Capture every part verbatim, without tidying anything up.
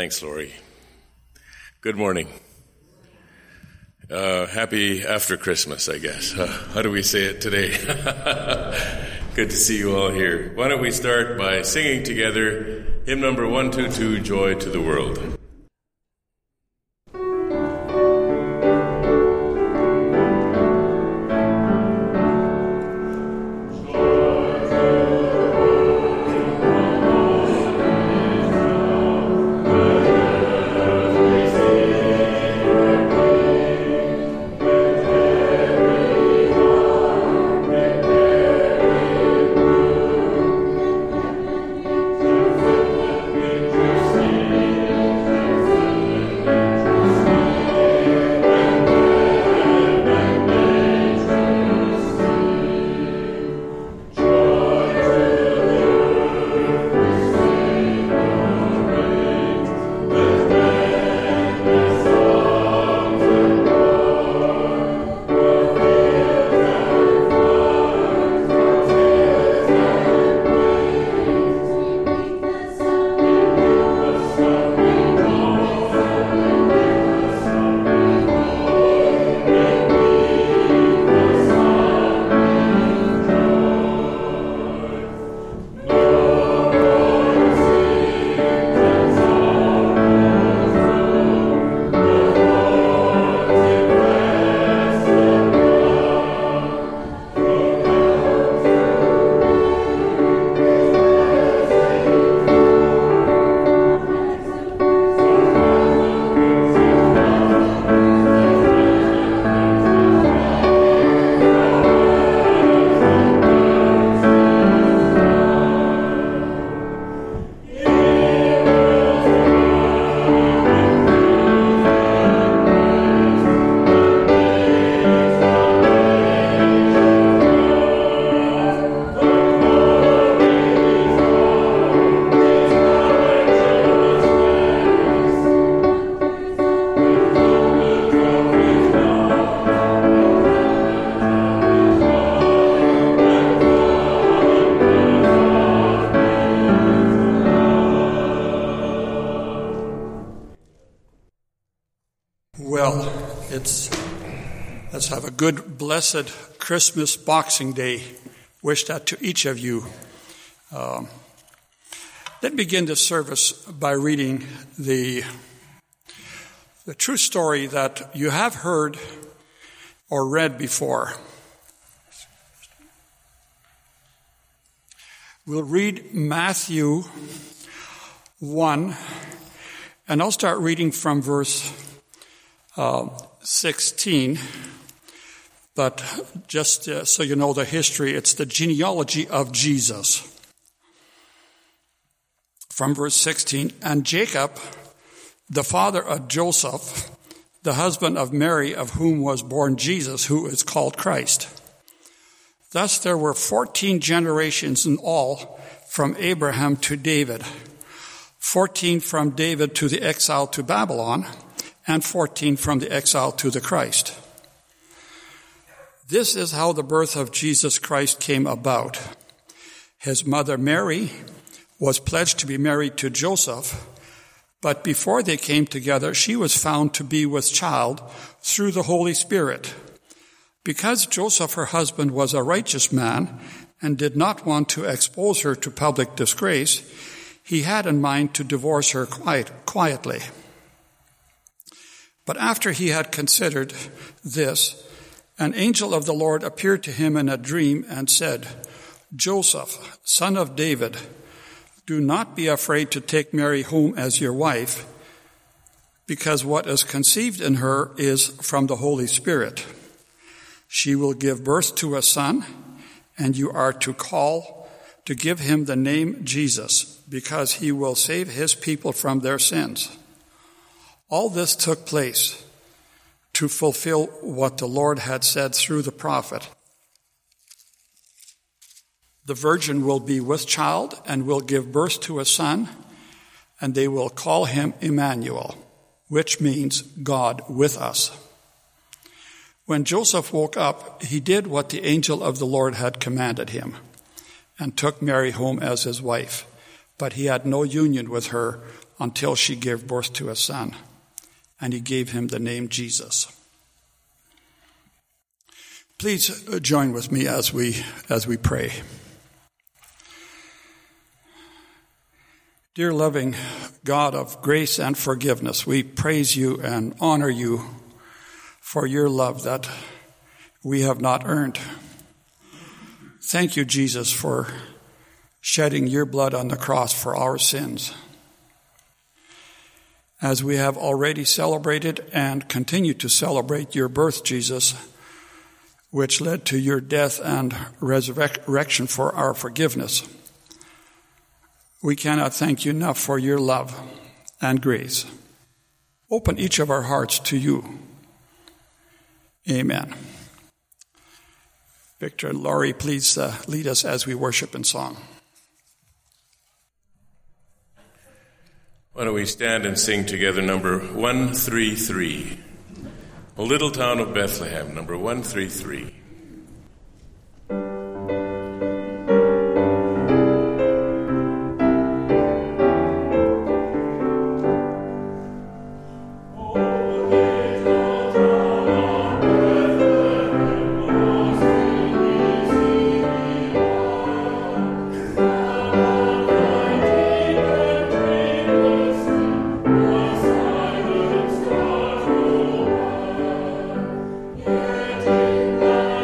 Thanks, Lori. Good morning. Uh, happy after Christmas, I guess. Uh, how do we say it today? Good to see you all here. Why don't we start by singing together hymn number one twenty-two, Joy to the World. Good, blessed Christmas Boxing Day. Wish that to each of you. Um, let me begin this service by reading the, the true story that you have heard or read before. We'll read Matthew one, and I'll start reading from verse uh, sixteen. But just uh, so you know the history, it's the genealogy of Jesus. From verse sixteen, and Jacob, the father of Joseph, the husband of Mary, of whom was born Jesus, who is called Christ. Thus there were fourteen generations in all from Abraham to David, fourteen from David to the exile to Babylon, and fourteen from the exile to the Christ. This is how the birth of Jesus Christ came about. His mother Mary was pledged to be married to Joseph, but before they came together, she was found to be with child through the Holy Spirit. Because Joseph, her husband, was a righteous man and did not want to expose her to public disgrace, he had in mind to divorce her quiet, quietly. But after he had considered this, an angel of the Lord appeared to him in a dream and said, Joseph, son of David, do not be afraid to take Mary home as your wife, because what is conceived in her is from the Holy Spirit. She will give birth to a son, and you are to call to give him the name Jesus, because he will save his people from their sins. All this took place to fulfill what the Lord had said through the prophet. The virgin will be with child and will give birth to a son, and they will call him Emmanuel, which means God with us. When Joseph woke up, he did what the angel of the Lord had commanded him and took Mary home as his wife, but he had no union with her until she gave birth to a son, and he gave him the name Jesus. Please join with me as we as we pray. Dear loving God of grace and forgiveness, we praise you and honor you for your love that we have not earned. Thank you, Jesus, for shedding your blood on the cross for our sins. As we have already celebrated and continue to celebrate your birth, Jesus, which led to your death and resurrection for our forgiveness, we cannot thank you enough for your love and grace. Open each of our hearts to you. Amen. Victor and Laurie, please uh, lead us as we worship in song. Why don't we stand and sing together number one thirty-three, A Little Town of Bethlehem, number one thirty-three. Thank you.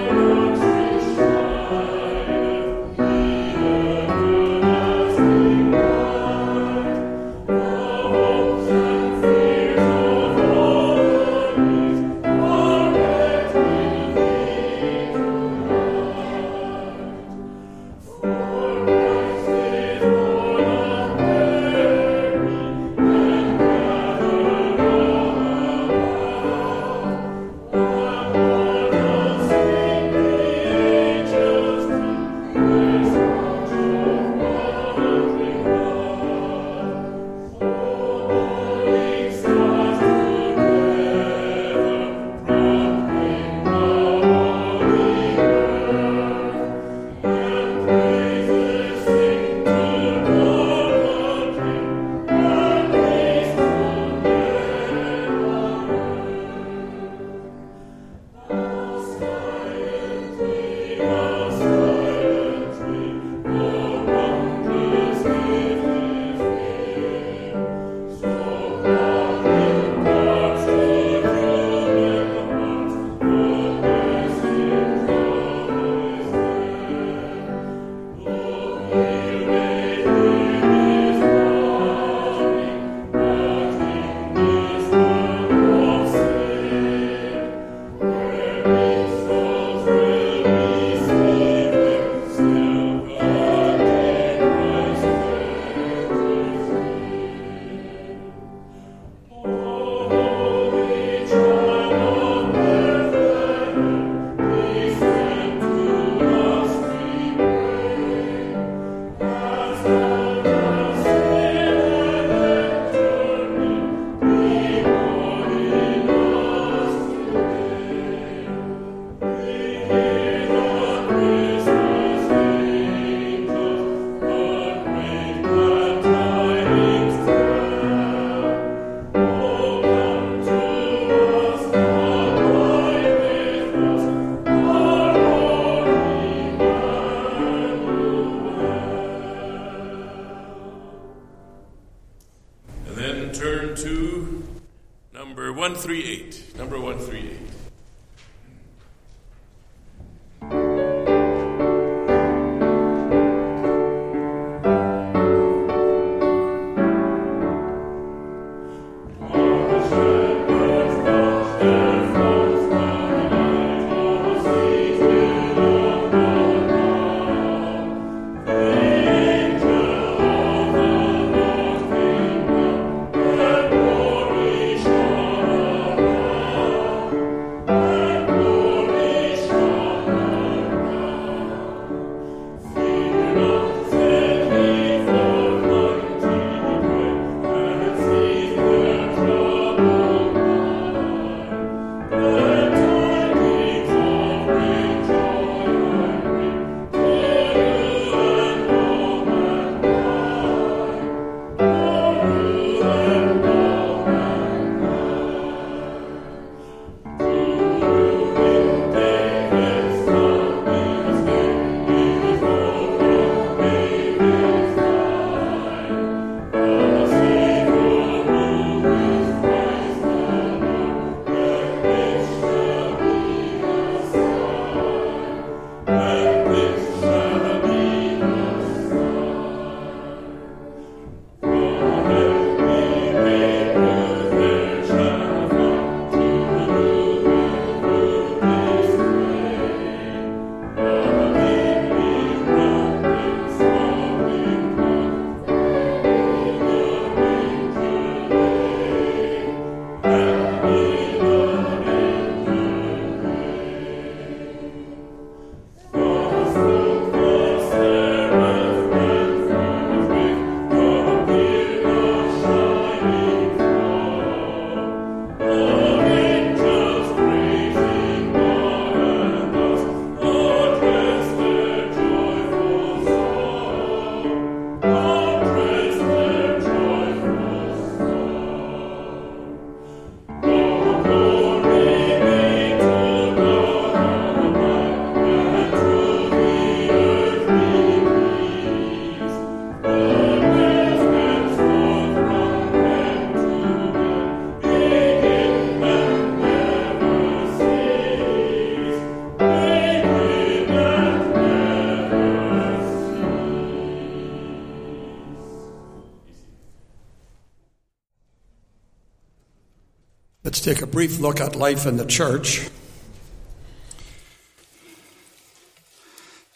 take a brief look at life in the church.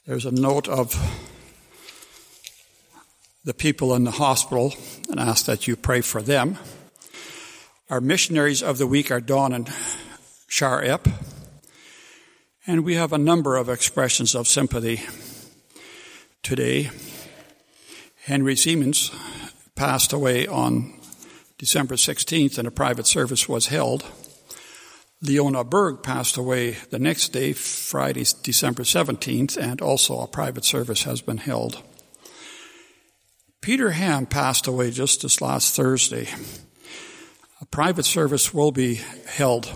There's a note of the people in the hospital and ask that you pray for them. Our missionaries of the week are Don and Sharepp, and we have a number of expressions of sympathy today. Henry Siemens passed away on December sixteenth, and a private service was held. Leona Berg passed away the next day, Friday, December seventeenth, and also a private service has been held. Peter Hamm passed away just this last Thursday. A private service will be held.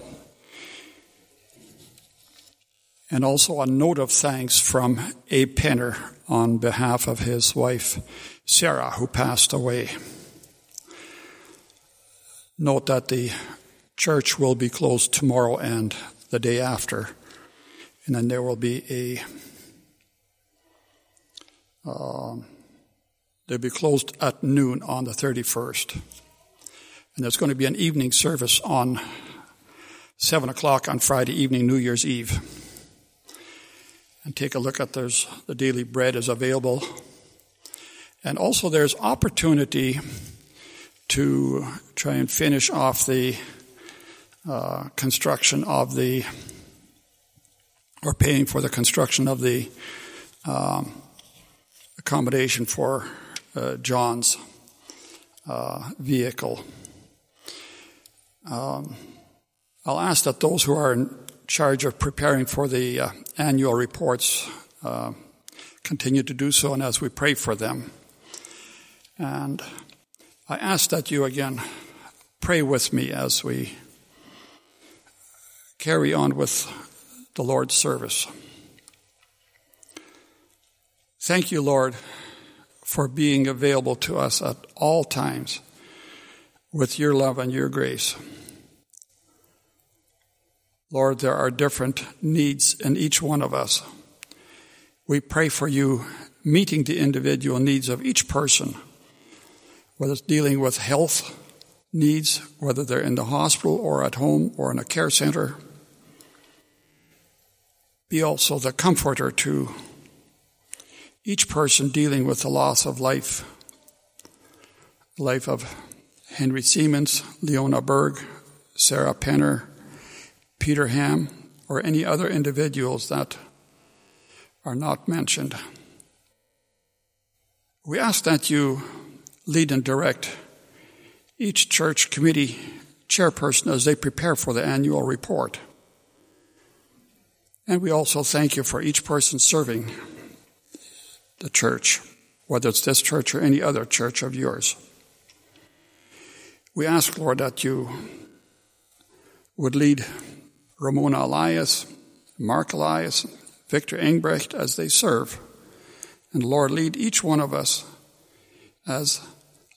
And also a note of thanks from Abe Penner on behalf of his wife, Sarah, who passed away. Note that the church will be closed tomorrow and the day after. And then there will be a... Um, They'll be closed at noon on the thirty-first. And there's going to be an evening service on seven o'clock on Friday evening, New Year's Eve. And take a look at there's the daily bread is available. And also there's opportunity to try and finish off the uh, construction of the, or paying for the construction of the um, accommodation for Uh, John's uh, vehicle. Um, I'll ask that those who are in charge of preparing for the uh, annual reports uh, continue to do so, and as we pray for them. And I ask that you again pray with me as we carry on with the Lord's service. Thank you, Lord, for being available to us at all times with your love and your grace. Lord, there are different needs in each one of us. We pray for you meeting the individual needs of each person, whether it's dealing with health needs, whether they're in the hospital or at home or in a care center. Be also the comforter to each person dealing with the loss of life, the life of Henry Siemens, Leona Berg, Sarah Penner, Peter Hamm, or any other individuals that are not mentioned. We ask that you lead and direct each church committee chairperson as they prepare for the annual report. And we also thank you for each person serving the church, whether it's this church or any other church of yours. We ask, Lord, that you would lead Ramona Elias, Mark Elias, Victor Engbrecht as they serve. And Lord, lead each one of us as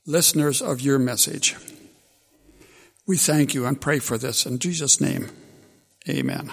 listeners of your message. We thank you and pray for this in Jesus' name. Amen.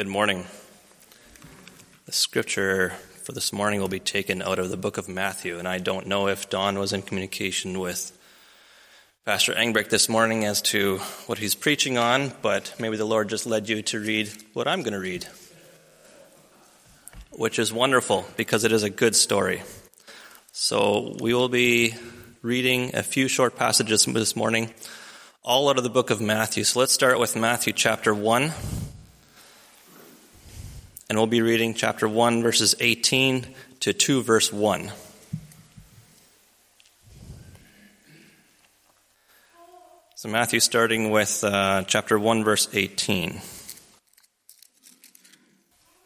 Good morning. The scripture for this morning will be taken out of the book of Matthew, and I don't know if Don was in communication with Pastor Engbrecht this morning as to what he's preaching on, but maybe the Lord just led you to read what I'm going to read, which is wonderful because it is a good story. So we will be reading a few short passages this morning, all out of the book of Matthew. So let's start with Matthew chapter one. And we'll be reading chapter one, verses eighteen to two, verse one. So Matthew starting with uh, chapter one, verse eighteen. Here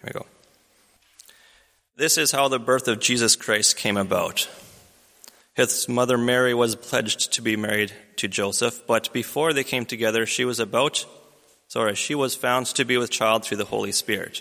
we go. This is how the birth of Jesus Christ came about. His mother Mary was pledged to be married to Joseph, but before they came together, she was about, sorry, she was found to be with child through the Holy Spirit.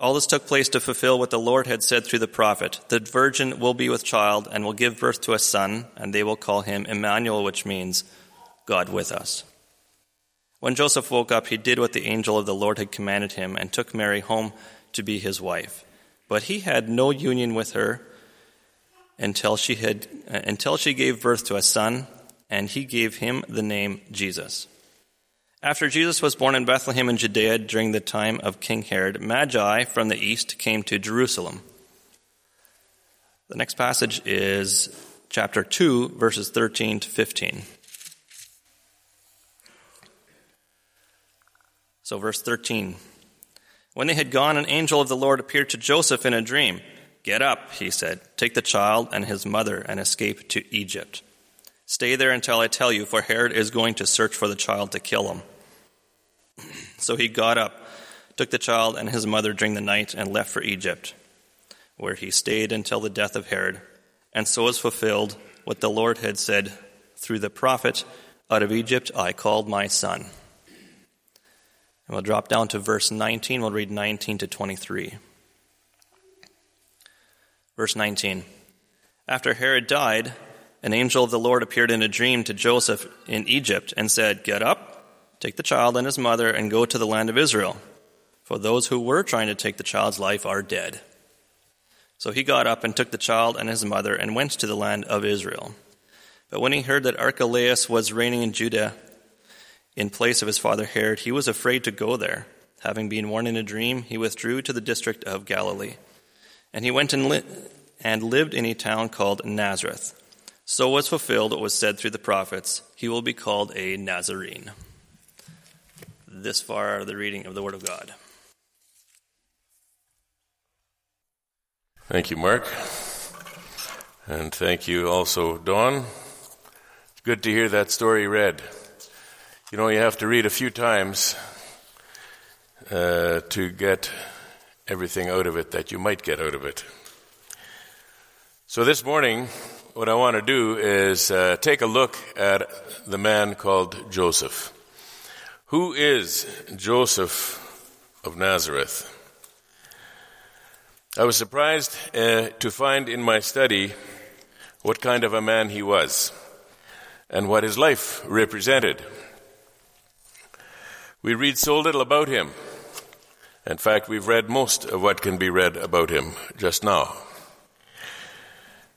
All this took place to fulfill what the Lord had said through the prophet. The virgin will be with child and will give birth to a son, and they will call him Emmanuel, which means God with us. When Joseph woke up, he did what the angel of the Lord had commanded him and took Mary home to be his wife. But he had no union with her until she had, uh, until she gave birth to a son, and he gave him the name Jesus. After Jesus was born in Bethlehem in Judea during the time of King Herod, Magi from the east came to Jerusalem. The next passage is chapter two, verses thirteen to fifteen. So verse thirteen. When they had gone, an angel of the Lord appeared to Joseph in a dream. Get up, he said, take the child and his mother and escape to Egypt. Stay there until I tell you, for Herod is going to search for the child to kill him. So he got up, took the child and his mother during the night, and left for Egypt, where he stayed until the death of Herod. And so is fulfilled what the Lord had said through the prophet, out of Egypt I called my son. And we'll drop down to verse nineteen. We'll read nineteen to twenty-three. Verse nineteen. After Herod died, an angel of the Lord appeared in a dream to Joseph in Egypt and said, Get up, take the child and his mother, and go to the land of Israel, for those who were trying to take the child's life are dead. So he got up and took the child and his mother and went to the land of Israel. But when he heard that Archelaus was reigning in Judah in place of his father Herod, he was afraid to go there. Having been warned in a dream, he withdrew to the district of Galilee. And he went and, li- and lived in a town called Nazareth. So was fulfilled what was said through the prophets, he will be called a Nazarene. This far, the reading of the Word of God. Thank you, Mark. And thank you also, Don. It's good to hear that story read. You know, you have to read a few times uh, to get everything out of it that you might get out of it. So this morning, what I want to do is uh, take a look at the man called Joseph. Who is Joseph of Nazareth? I was surprised uh, to find in my study what kind of a man he was and what his life represented. We read so little about him. In fact, we've read most of what can be read about him just now.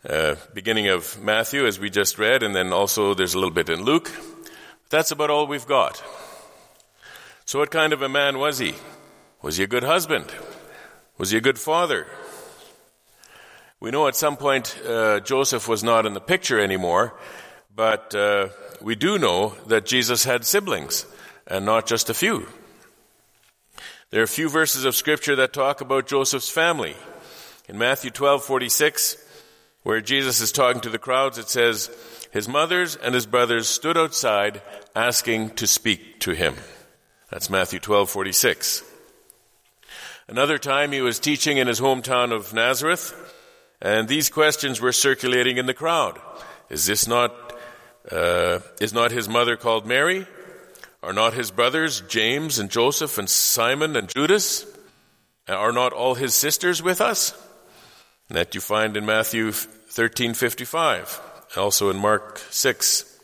Uh, beginning of Matthew, as we just read, and then also there's a little bit in Luke. That's about all we've got. So what kind of a man was he? Was he a good husband? Was he a good father? We know at some point uh, Joseph was not in the picture anymore, but uh, we do know that Jesus had siblings, and not just a few. There are a few verses of Scripture that talk about Joseph's family. In Matthew twelve forty-six, where Jesus is talking to the crowds, it says, his mothers and his brothers stood outside asking to speak to him. That's Matthew twelve forty-six. Another time he was teaching in his hometown of Nazareth, and these questions were circulating in the crowd. Is this not, uh, is not his mother called Mary? Are not his brothers James and Joseph and Simon and Judas? Are not all his sisters with us? And that you find in Matthew thirteen fifty-five, also in Mark six.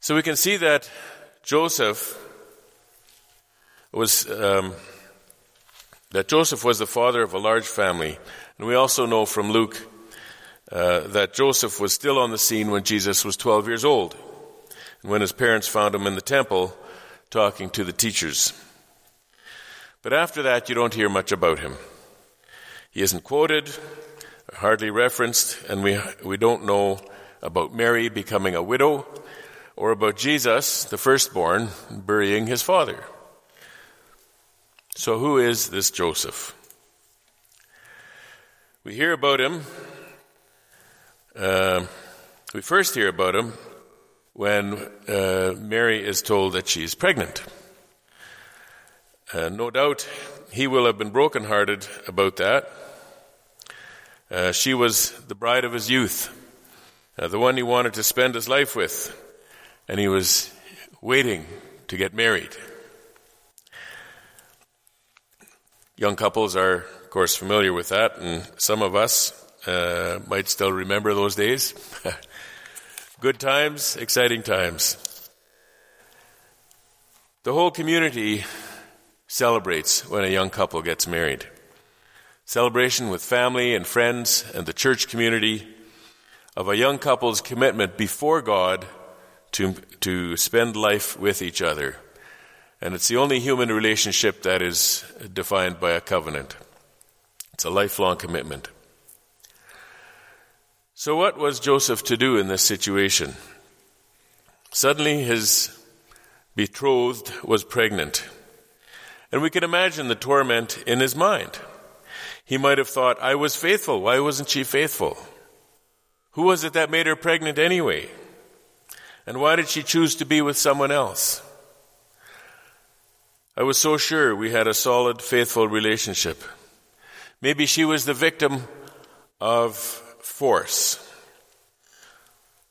So we can see that Joseph was um, that Joseph was the father of a large family, and we also know from Luke uh, that Joseph was still on the scene when Jesus was twelve years old, and when his parents found him in the temple talking to the teachers. But after that, you don't hear much about him. He isn't quoted, hardly referenced, and we we don't know about Mary becoming a widow or about Jesus, the firstborn, burying his father. So who is this Joseph? We hear about him. Uh, we first hear about him when uh, Mary is told that she is pregnant. Uh, no doubt he will have been brokenhearted about that. Uh, she was the bride of his youth, uh, the one he wanted to spend his life with, and he was waiting to get married. Young couples are, of course, familiar with that, and some of us uh, might still remember those days. Good times, exciting times. The whole community celebrates when a young couple gets married. Celebration with family and friends and the church community of a young couple's commitment before God to to spend life with each other. And it's the only human relationship that is defined by a covenant. It's a lifelong commitment. So what was Joseph to do in this situation? Suddenly his betrothed was pregnant. And we can imagine the torment in his mind. He might have thought, I was faithful. Why wasn't she faithful? Who was it that made her pregnant anyway? And why did she choose to be with someone else? I was so sure we had a solid, faithful relationship. Maybe she was the victim of force.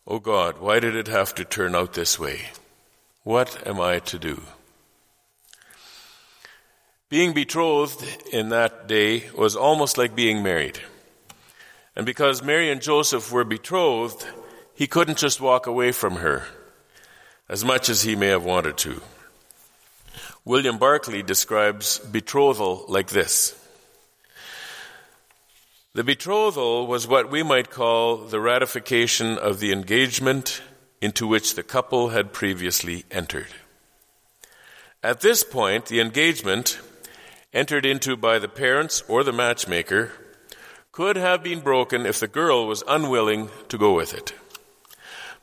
Oh God, why did it have to turn out this way? What am I to do? Being betrothed in that day was almost like being married. And because Mary and Joseph were betrothed, he couldn't just walk away from her, as much as he may have wanted to. William Barclay describes betrothal like this. The betrothal was what we might call the ratification of the engagement into which the couple had previously entered. At this point, the engagement, entered into by the parents or the matchmaker, could have been broken if the girl was unwilling to go with it.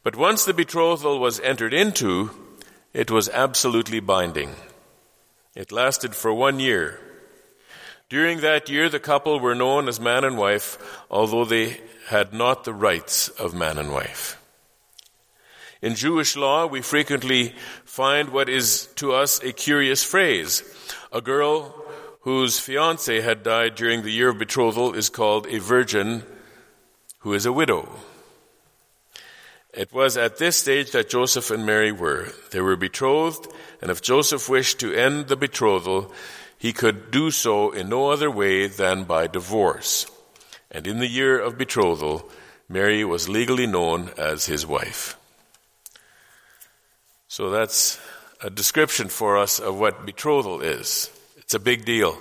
But once the betrothal was entered into, it was absolutely binding. It lasted for one year. During that year, the couple were known as man and wife, although they had not the rights of man and wife. In Jewish law, we frequently find what is to us a curious phrase. A girl whose fiancé had died during the year of betrothal is called a virgin who is a widow. It was at this stage that Joseph and Mary were. They were betrothed, and if Joseph wished to end the betrothal, he could do so in no other way than by divorce. And in the year of betrothal, Mary was legally known as his wife. So that's a description for us of what betrothal is. It's a big deal.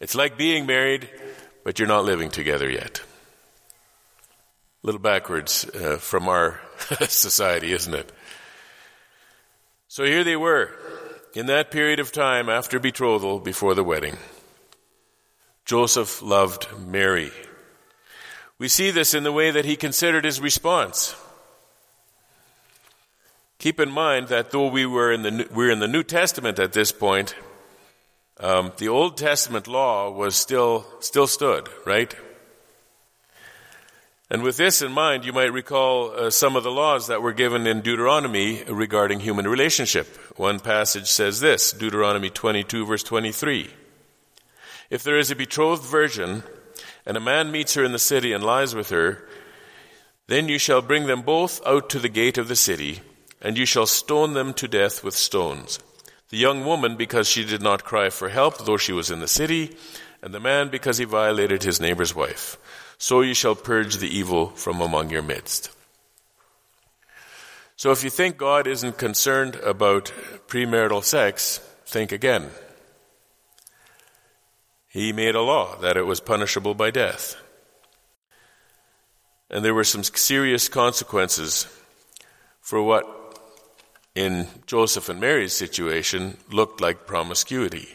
It's like being married, but you're not living together yet. A little backwards uh, from our society, isn't it? So here they were, in that period of time after betrothal, before the wedding. Joseph loved Mary. We see this in the way that he considered his response. Keep in mind that though we were in the we're in the New Testament at this point, um, the Old Testament law was still still stood, right? And with this in mind, you might recall uh, some of the laws that were given in Deuteronomy regarding human relationship. One passage says this, Deuteronomy twenty-two, verse twenty-three. If there is a betrothed virgin, and a man meets her in the city and lies with her, then you shall bring them both out to the gate of the city, and you shall stone them to death with stones. The young woman, because she did not cry for help, though she was in the city, and the man, because he violated his neighbor's wife. So you shall purge the evil from among your midst." So if you think God isn't concerned about premarital sex, think again. He made a law that it was punishable by death. And there were some serious consequences for what, in Joseph and Mary's situation, looked like promiscuity.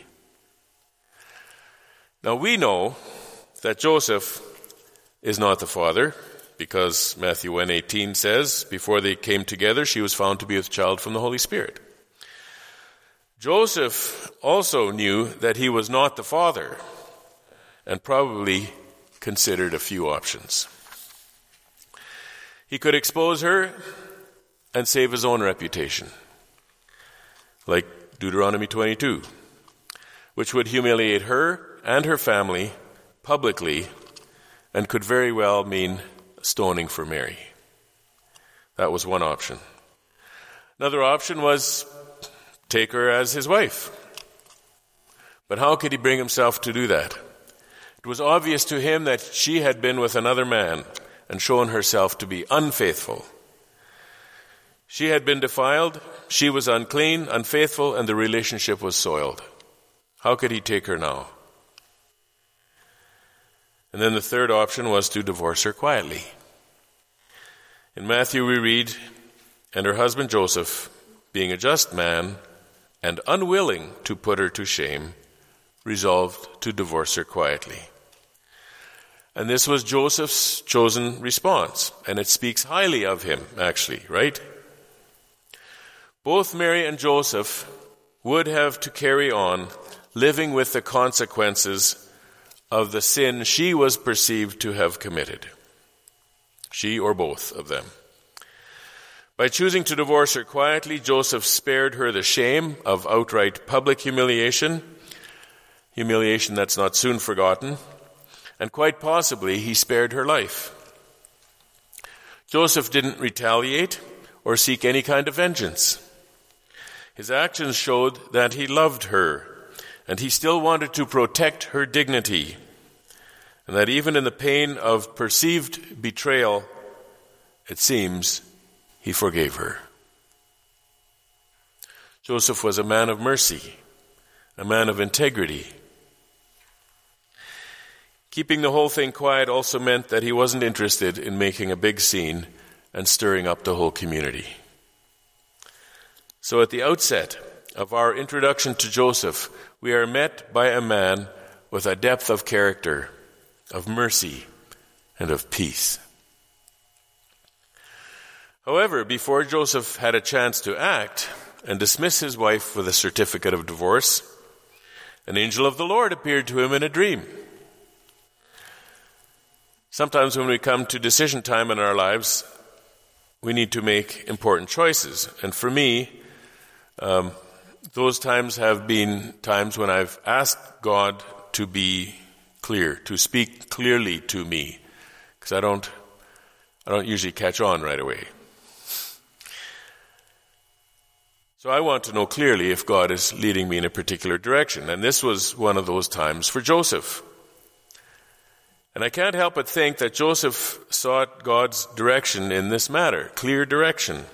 Now we know that Joseph is not the father, because Matthew one eighteen says, "Before they came together, she was found to be with child from the Holy Spirit." Joseph also knew that he was not the father, and probably considered a few options. He could expose her and save his own reputation, like Deuteronomy twenty-two, which would humiliate her and her family publicly and could very well mean stoning for Mary. That was one option. Another option was take her as his wife. But how could he bring himself to do that? It was obvious to him that she had been with another man and shown herself to be unfaithful. She had been defiled, she was unclean, unfaithful, and the relationship was soiled. How could he take her now? And then the third option was to divorce her quietly. In Matthew we read, "And her husband Joseph, being a just man and unwilling to put her to shame, resolved to divorce her quietly." And this was Joseph's chosen response, and it speaks highly of him, actually, right? Both Mary and Joseph would have to carry on living with the consequences of the sin she was perceived to have committed, she or both of them. By choosing to divorce her quietly, Joseph spared her the shame of outright public humiliation, humiliation that's not soon forgotten, and quite possibly he spared her life. Joseph didn't retaliate or seek any kind of vengeance. His actions showed that he loved her, and he still wanted to protect her dignity, and that even in the pain of perceived betrayal, it seems he forgave her. Joseph was a man of mercy, a man of integrity. Keeping the whole thing quiet also meant that he wasn't interested in making a big scene and stirring up the whole community. So at the outset of our introduction to Joseph, we are met by a man with a depth of character, of mercy, and of peace. However, before Joseph had a chance to act and dismiss his wife with a certificate of divorce, an angel of the Lord appeared to him in a dream. Sometimes when we come to decision time in our lives, we need to make important choices. And for me, um, Those times have been times when I've asked God to be clear, to speak clearly to me, because I don't, I don't usually catch on right away. So I want to know clearly if God is leading me in a particular direction, and this was one of those times for Joseph. And I can't help but think that Joseph sought God's direction in this matter, clear direction.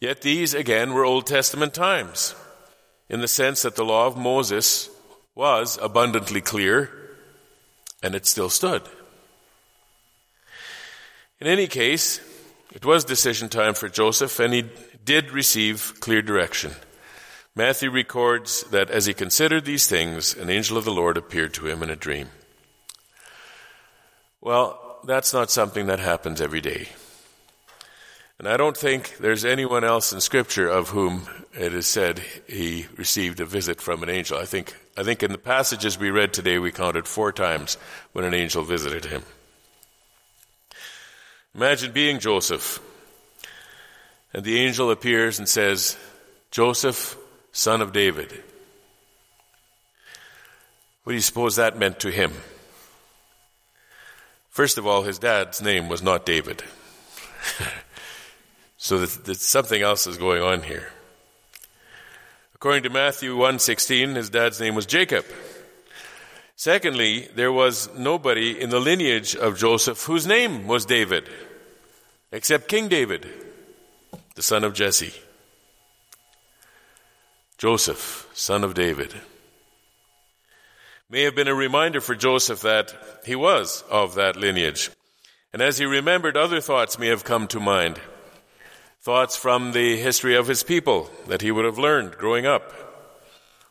Yet these, again, were Old Testament times, in the sense that the law of Moses was abundantly clear, and it still stood. In any case, it was decision time for Joseph, and he did receive clear direction. Matthew records that as he considered these things, an angel of the Lord appeared to him in a dream. Well, that's not something that happens every day. And I don't think there's anyone else in Scripture of whom it is said he received a visit from an angel. I think I think in the passages we read today, we counted four times when an angel visited him. Imagine being Joseph, and the angel appears and says, "Joseph, son of David." What do you suppose that meant to him? First of all, his dad's name was not David. So that, that something else is going on here. According to Matthew one sixteen, his dad's name was Jacob. Secondly, there was nobody in the lineage of Joseph whose name was David, except King David, the son of Jesse. Joseph, son of David, may have been a reminder for Joseph that he was of that lineage. And as he remembered, other thoughts may have come to mind. Thoughts from the history of his people that he would have learned growing up.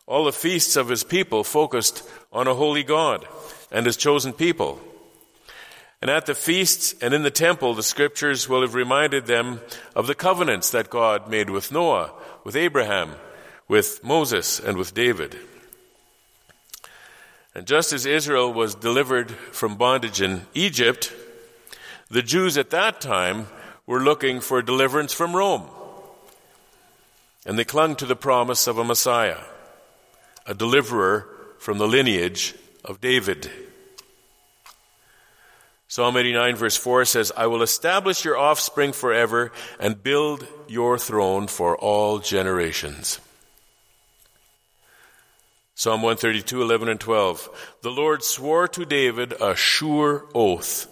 All the feasts of his people focused on a holy God and his chosen people. And at the feasts and in the temple, the scriptures will have reminded them of the covenants that God made with Noah, with Abraham, with Moses, and with David. And just as Israel was delivered from bondage in Egypt, the Jews at that time were looking for deliverance from Rome. And they clung to the promise of a Messiah, a deliverer from the lineage of David. Psalm eighty-nine verse four says, "I will establish your offspring forever and build your throne for all generations." Psalm one thirty-two, eleven and twelve, "The Lord swore to David a sure oath,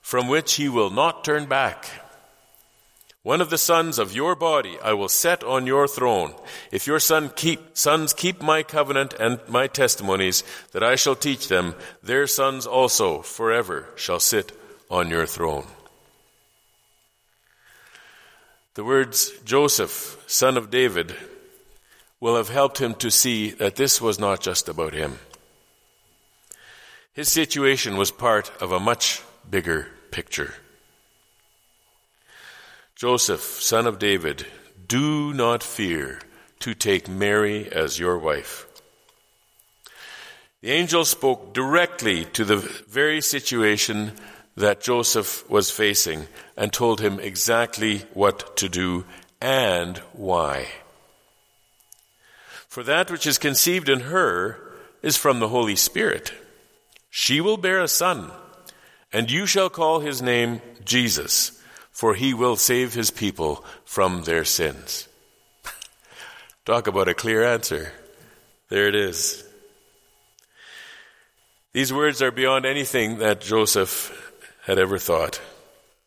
from which he will not turn back. One of the sons of your body I will set on your throne, if your son keep, sons keep my covenant and my testimonies that I shall teach them, their sons also forever shall sit on your throne." The words Joseph, son of David, will have helped him to see that this was not just about him. His situation was part of a much bigger picture. Joseph, son of David, do not fear to take Mary as your wife. The angel spoke directly to the very situation that Joseph was facing and told him exactly what to do and why. "For that which is conceived in her is from the Holy Spirit. She will bear a son, and you shall call his name Jesus, for he will save his people from their sins." Talk about a clear answer. There it is. These words are beyond anything that Joseph had ever thought.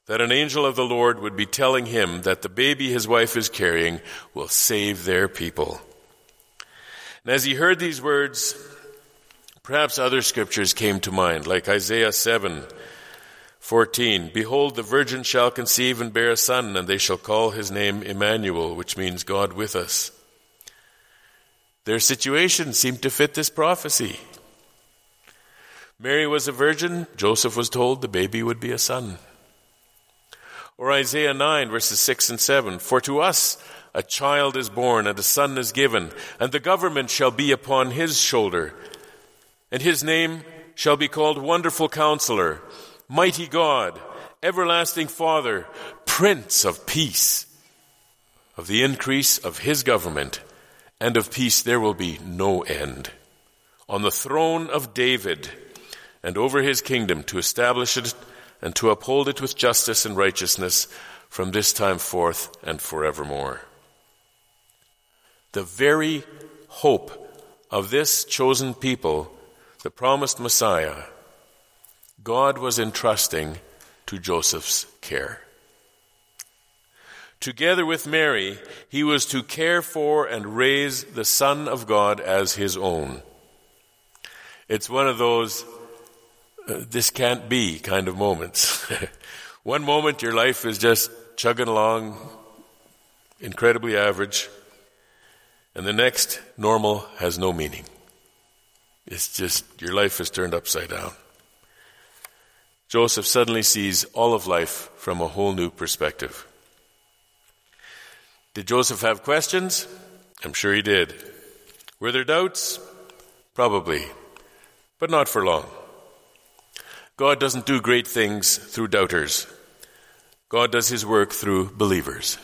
That an angel of the Lord would be telling him that the baby his wife is carrying will save their people. And as he heard these words, perhaps other scriptures came to mind, like Isaiah seven fourteen, "Behold, the virgin shall conceive and bear a son, and they shall call his name Emmanuel," which means God with us. Their situation seemed to fit this prophecy. Mary was a virgin. Joseph was told the baby would be a son. Or Isaiah nine, verses six and seven, "For to us a child is born, and a son is given, and the government shall be upon his shoulder, and his name shall be called Wonderful Counselor, Mighty God, Everlasting Father, Prince of Peace. Of the increase of his government and of peace there will be no end. On the throne of David and over his kingdom, to establish it and to uphold it with justice and righteousness from this time forth and forevermore." The very hope of this chosen people, the promised Messiah, God was entrusting to Joseph's care. Together with Mary, he was to care for and raise the Son of God as his own. It's one of those, uh, this can't be kind of moments. One moment your life is just chugging along, incredibly average, and the next, normal, has no meaning. It's just, your life is turned upside down. Joseph suddenly sees all of life from a whole new perspective. Did Joseph have questions? I'm sure he did. Were there doubts? Probably, but not for long. God doesn't do great things through doubters. God does his work through believers.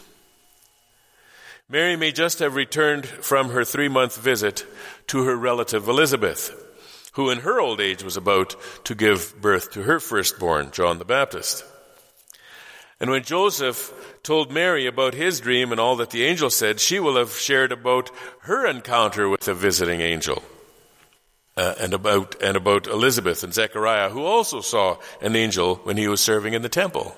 Mary may just have returned from her three-month visit to her relative Elizabeth, who in her old age was about to give birth to her firstborn, John the Baptist. And when Joseph told Mary about his dream and all that the angel said, she will have shared about her encounter with the visiting angel. Uh, and about and about Elizabeth and Zechariah, who also saw an angel when he was serving in the temple.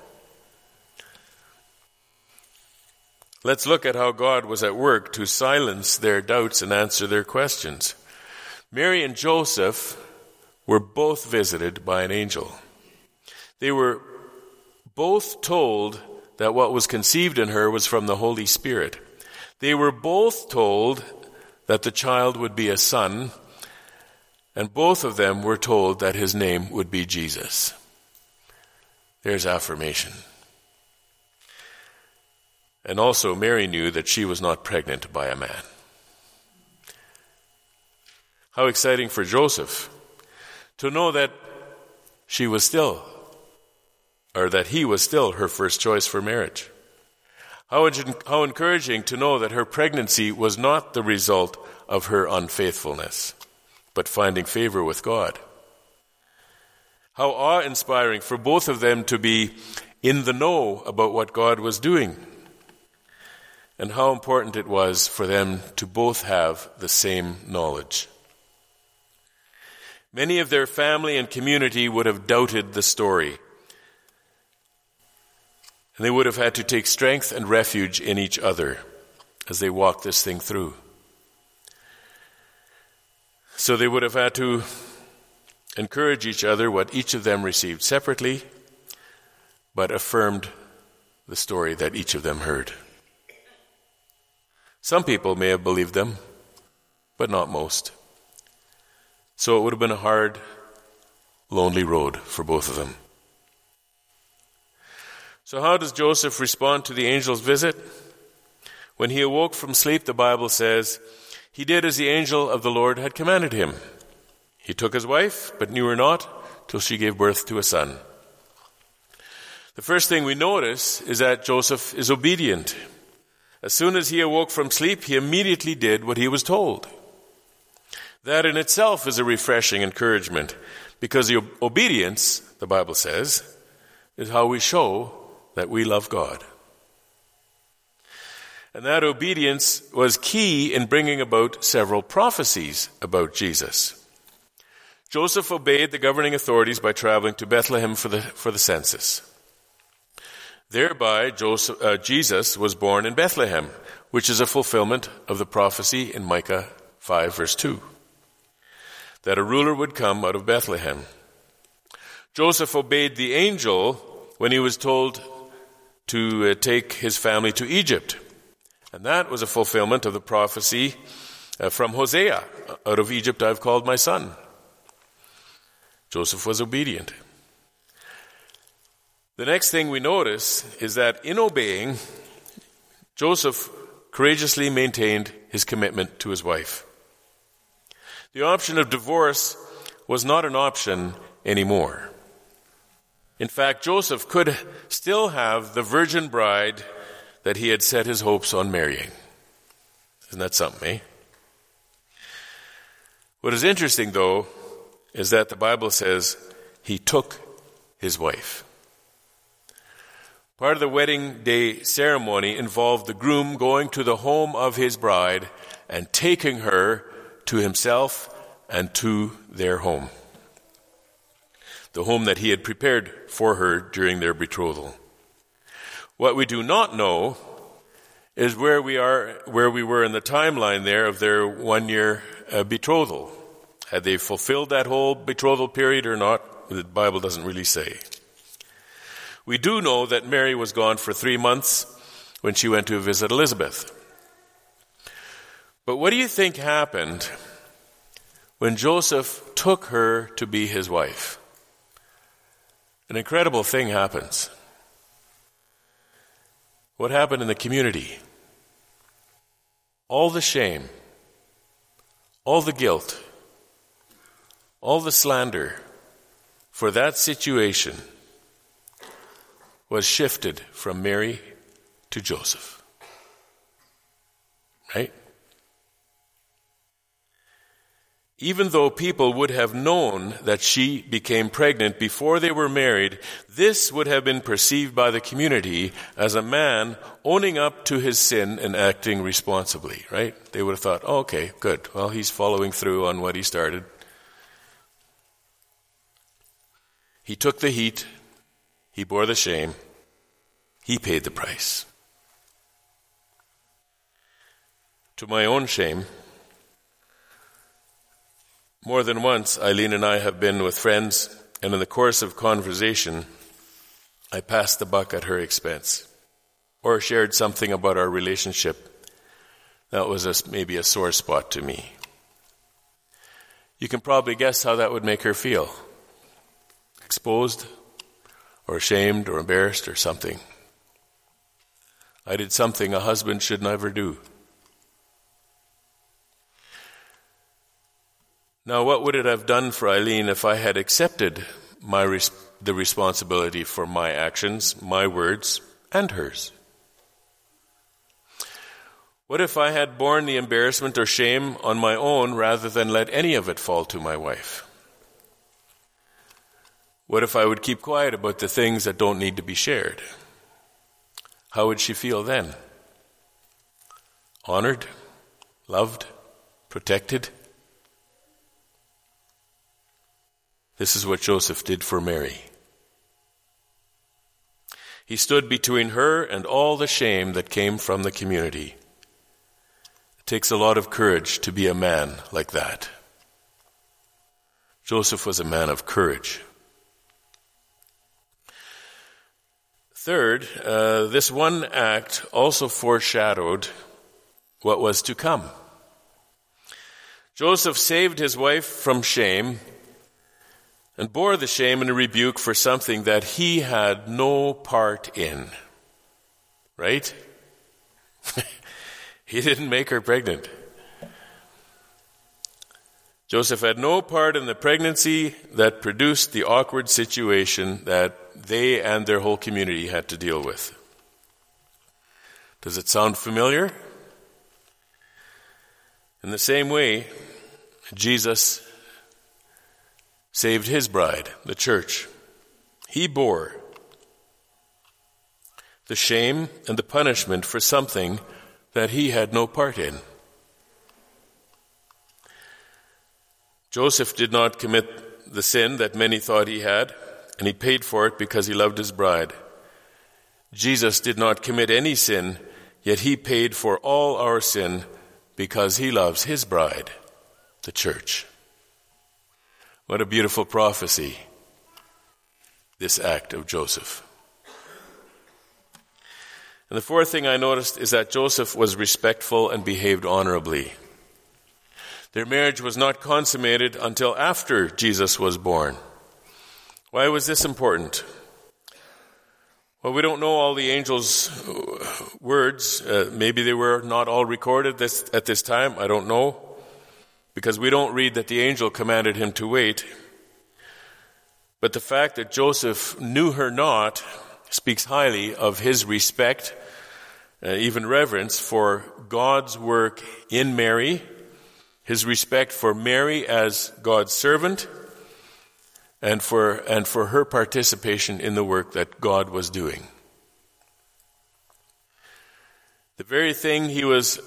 Let's look at how God was at work to silence their doubts and answer their questions. Mary and Joseph were both visited by an angel. They were both told that what was conceived in her was from the Holy Spirit. They were both told that the child would be a son, and both of them were told that his name would be Jesus. There's affirmation. And also Mary knew that she was not pregnant by a man. How exciting for Joseph to know that she was still, or that he was still her first choice for marriage. How, how encouraging to know that her pregnancy was not the result of her unfaithfulness, but finding favor with God. How awe-inspiring for both of them to be in the know about what God was doing, and how important it was for them to both have the same knowledge. Many of their family and community would have doubted the story, and they would have had to take strength and refuge in each other as they walked this thing through. So they would have had to encourage each other what each of them received separately, but affirmed the story that each of them heard. Some people may have believed them, but not most. So it would have been a hard, lonely road for both of them. So how does Joseph respond to the angel's visit? When he awoke from sleep, the Bible says, he did as the angel of the Lord had commanded him. He took his wife, but knew her not, till she gave birth to a son. The first thing we notice is that Joseph is obedient. As soon as he awoke from sleep, he immediately did what he was told. That in itself is a refreshing encouragement, because the obedience, the Bible says, is how we show that we love God. And that obedience was key in bringing about several prophecies about Jesus. Joseph obeyed the governing authorities by traveling to Bethlehem for the, for the census. Thereby, Joseph, uh, Jesus was born in Bethlehem, which is a fulfillment of the prophecy in Micah five, verse two, that a ruler would come out of Bethlehem. Joseph obeyed the angel when he was told to uh, take his family to Egypt. And that was a fulfillment of the prophecy from Hosea, out of Egypt I've called my son. Joseph was obedient. The next thing we notice is that in obeying, Joseph courageously maintained his commitment to his wife. The option of divorce was not an option anymore. In fact, Joseph could still have the virgin bride that he had set his hopes on marrying. Isn't that something, eh? What is interesting, though, is that the Bible says he took his wife. Part of the wedding day ceremony involved the groom going to the home of his bride and taking her to himself and to their home, the home that he had prepared for her during their betrothal. What we do not know is where we are, where we were in the timeline there of their one-year uh, betrothal. Had they fulfilled that whole betrothal period or not, the Bible doesn't really say. We do know that Mary was gone for three months when she went to visit Elizabeth. But what do you think happened when Joseph took her to be his wife? An incredible thing happens. What happened in the community? All the shame, all the guilt, all the slander for that situation was shifted from Mary to Joseph. Right? Even though people would have known that she became pregnant before they were married, this would have been perceived by the community as a man owning up to his sin and acting responsibly, right? They would have thought, oh, okay, good. Well, he's following through on what he started. He took the heat. He bore the shame. He paid the price. To my own shame, more than once, Eileen and I have been with friends, and in the course of conversation, I passed the buck at her expense, or shared something about our relationship that was a, maybe a sore spot to me. You can probably guess how that would make her feel. Exposed, or ashamed, or embarrassed, or something. I did something a husband should never do. Now, what would it have done for Eileen if I had accepted my res- the responsibility for my actions, my words, and hers? What if I had borne the embarrassment or shame on my own rather than let any of it fall to my wife? What if I would keep quiet about the things that don't need to be shared? How would she feel then? Honored, loved, protected? This is what Joseph did for Mary. He stood between her and all the shame that came from the community. It takes a lot of courage to be a man like that. Joseph was a man of courage. Third, uh, this one act also foreshadowed what was to come. Joseph saved his wife from shame and bore the shame and the rebuke for something that he had no part in. Right? He didn't make her pregnant. Joseph had no part in the pregnancy that produced the awkward situation that they and their whole community had to deal with. Does it sound familiar? In the same way, Jesus saved his bride, the church. He bore the shame and the punishment for something that he had no part in. Joseph did not commit the sin that many thought he had, and he paid for it because he loved his bride. Jesus did not commit any sin, yet he paid for all our sin because he loves his bride, the church. What a beautiful prophecy, this act of Joseph. And the fourth thing I noticed is that Joseph was respectful and behaved honorably. Their marriage was not consummated until after Jesus was born. Why was this important? Well, we don't know all the angels' words. Uh, maybe they were not all recorded this, at this time. I don't know. Because we don't read that the angel commanded him to wait. But the fact that Joseph knew her not speaks highly of his respect, uh, even reverence, for God's work in Mary, his respect for Mary as God's servant, and for, and for her participation in the work that God was doing. The very thing he was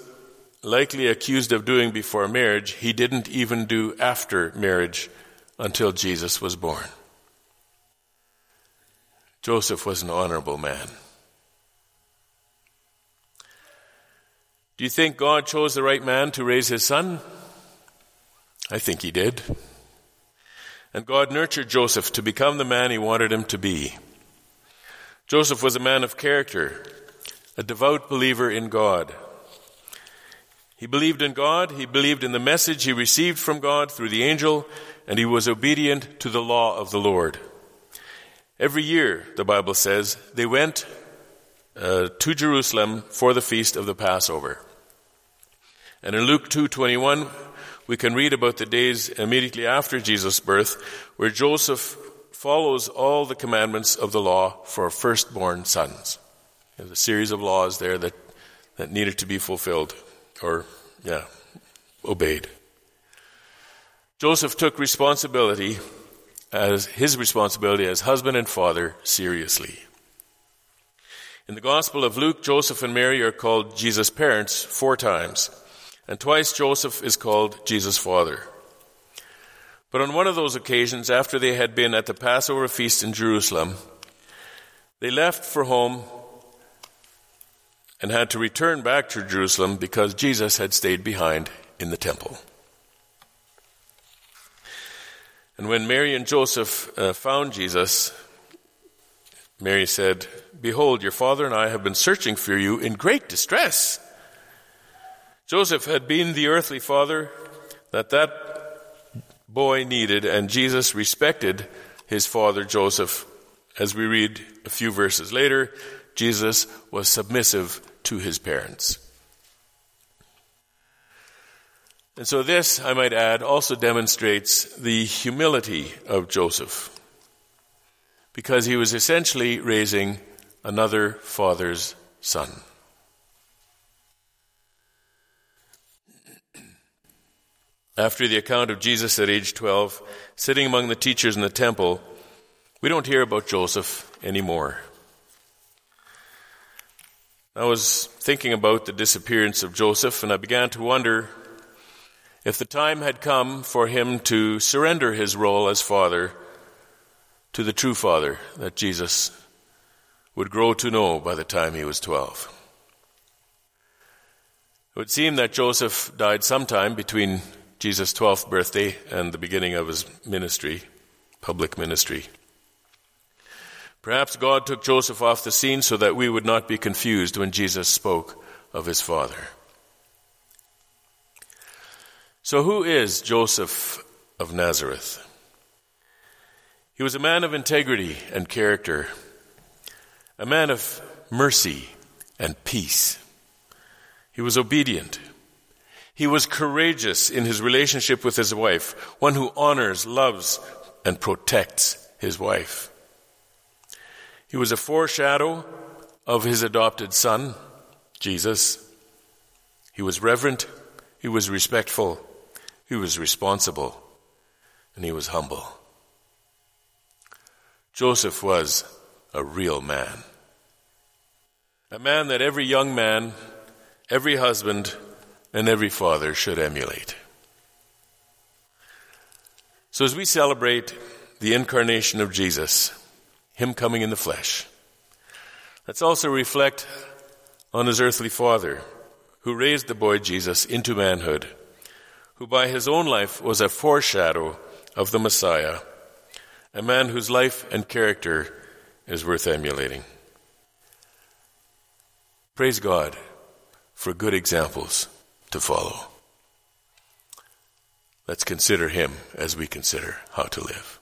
likely accused of doing before marriage, he didn't even do after marriage until Jesus was born. Joseph was an honorable man. Do you think God chose the right man to raise his son? I think he did. And God nurtured Joseph to become the man he wanted him to be. Joseph was a man of character, a devout believer in God. He believed in God, he believed in the message he received from God through the angel, and he was obedient to the law of the Lord. Every year, the Bible says, they went uh, to Jerusalem for the feast of the Passover. And in Luke two twenty-one, we can read about the days immediately after Jesus' birth, where Joseph follows all the commandments of the law for firstborn sons. There's a series of laws there that, that needed to be fulfilled. Or, yeah, obeyed. Joseph took responsibility as his responsibility as husband and father seriously. In the Gospel of Luke, Joseph and Mary are called Jesus' parents four times, and twice Joseph is called Jesus' father. But on one of those occasions, after they had been at the Passover feast in Jerusalem, they left for home and had to return back to Jerusalem because Jesus had stayed behind in the temple. And when Mary and Joseph uh, found Jesus, Mary said, "Behold, your father and I have been searching for you in great distress." Joseph had been the earthly father that that boy needed, and Jesus respected his father Joseph. As we read a few verses later, Jesus was submissive to his parents. And so this, I might add, also demonstrates the humility of Joseph, because he was essentially raising another father's son. After the account of Jesus at age twelve, sitting among the teachers in the temple, we don't hear about Joseph anymore. I was thinking about the disappearance of Joseph, and I began to wonder if the time had come for him to surrender his role as father to the true father that Jesus would grow to know by the time he was twelve. It would seem that Joseph died sometime between Jesus' twelfth birthday and the beginning of his ministry, public ministry. Perhaps God took Joseph off the scene so that we would not be confused when Jesus spoke of his father. So who is Joseph of Nazareth? He was a man of integrity and character, a man of mercy and peace. He was obedient. He was courageous in his relationship with his wife, one who honors, loves, and protects his wife. He was a foreshadow of his adopted son, Jesus. He was reverent, he was respectful, he was responsible, and he was humble. Joseph was a real man, a man that every young man, every husband, and every father should emulate. So as we celebrate the incarnation of Jesus, him coming in the flesh, let's also reflect on his earthly father, who raised the boy Jesus into manhood, who by his own life was a foreshadow of the Messiah, a man whose life and character is worth emulating. Praise God for good examples to follow. Let's consider him as we consider how to live.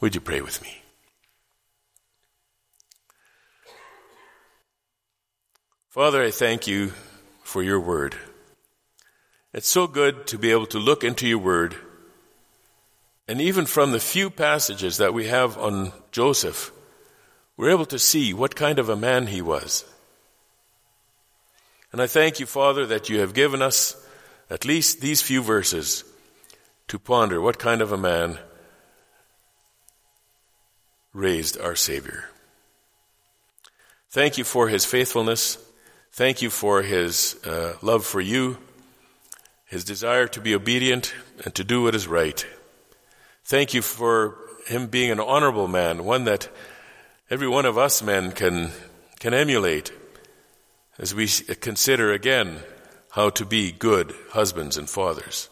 Would you pray with me? Father, I thank you for your word. It's so good to be able to look into your word, and even from the few passages that we have on Joseph, we're able to see what kind of a man he was. And I thank you, Father, that you have given us at least these few verses to ponder what kind of a man raised our Savior. Thank you for his faithfulness. Thank you for his uh, love for you, his desire to be obedient and to do what is right. Thank you for him being an honorable man, one that every one of us men can can emulate, as we consider again how to be good husbands and fathers.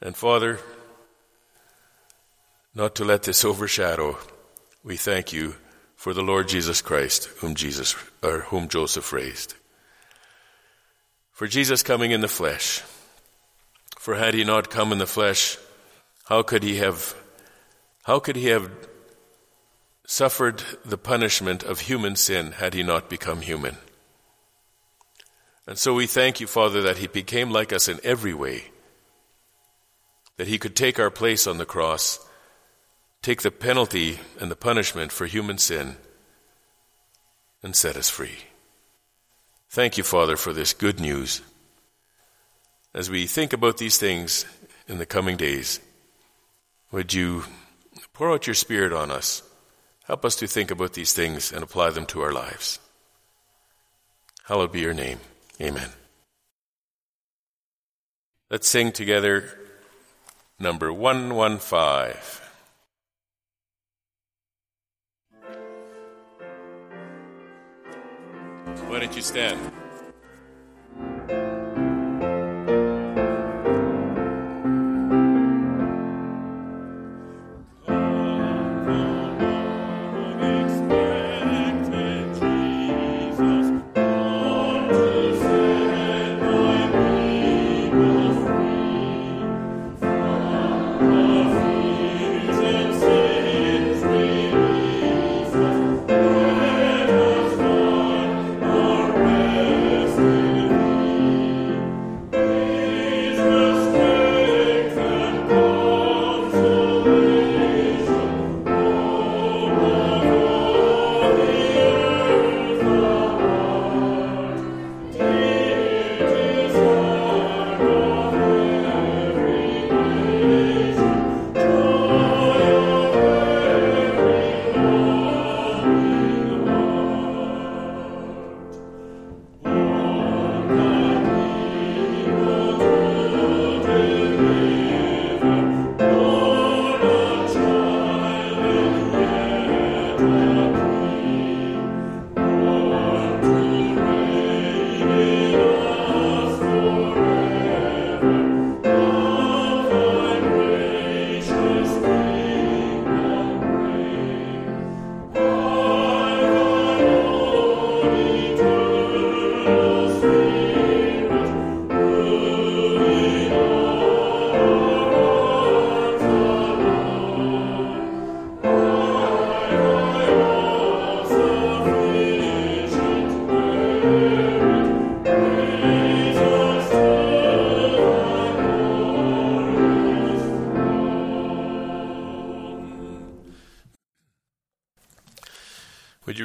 And Father, not to let this overshadow, we thank you for the Lord Jesus Christ, whom Jesus or whom Joseph raised. For Jesus coming in the flesh. For had he not come in the flesh, how could he have how could he have suffered the punishment of human sin had he not become human? And so we thank you, Father, that he became like us in every way, that he could take our place on the cross, take the penalty and the punishment for human sin, and set us free. Thank you, Father, for this good news. As we think about these things, in the coming days. Would you pour out your Spirit on us? Help us to think about these things and apply them to our lives. Hallowed be your name. Amen. Let's sing together number one fifteen. Why don't you stand?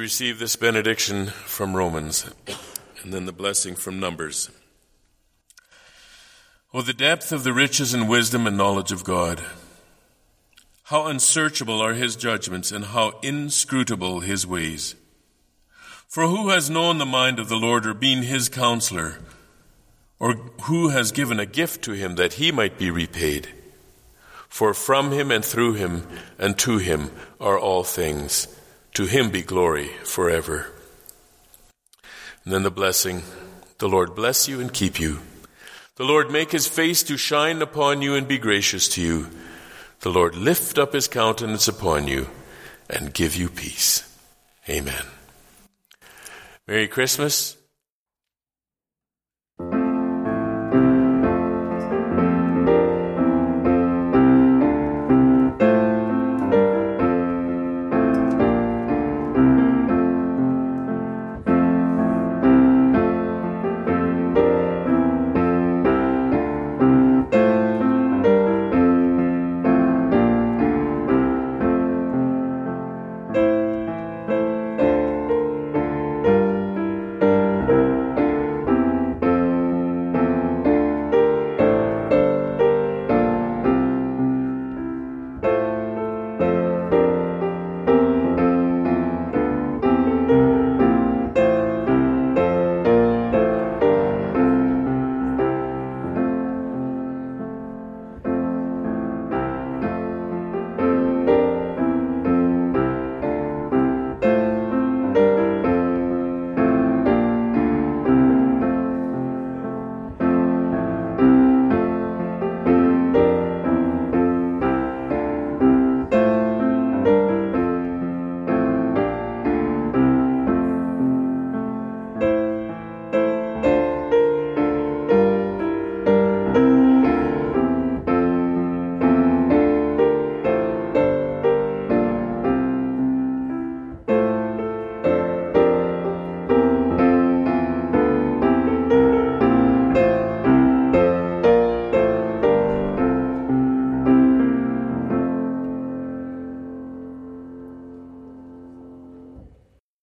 Receive this benediction from Romans, and then the blessing from Numbers. Oh, the depth of the riches and wisdom and knowledge of God! How unsearchable are his judgments, and how inscrutable his ways! For who has known the mind of the Lord, or been his counselor, or who has given a gift to him that he might be repaid? For from him and through him and to him are all things. To him be glory forever. And then the blessing. The Lord bless you and keep you. The Lord make his face to shine upon you and be gracious to you. The Lord lift up his countenance upon you and give you peace. Amen. Merry Christmas.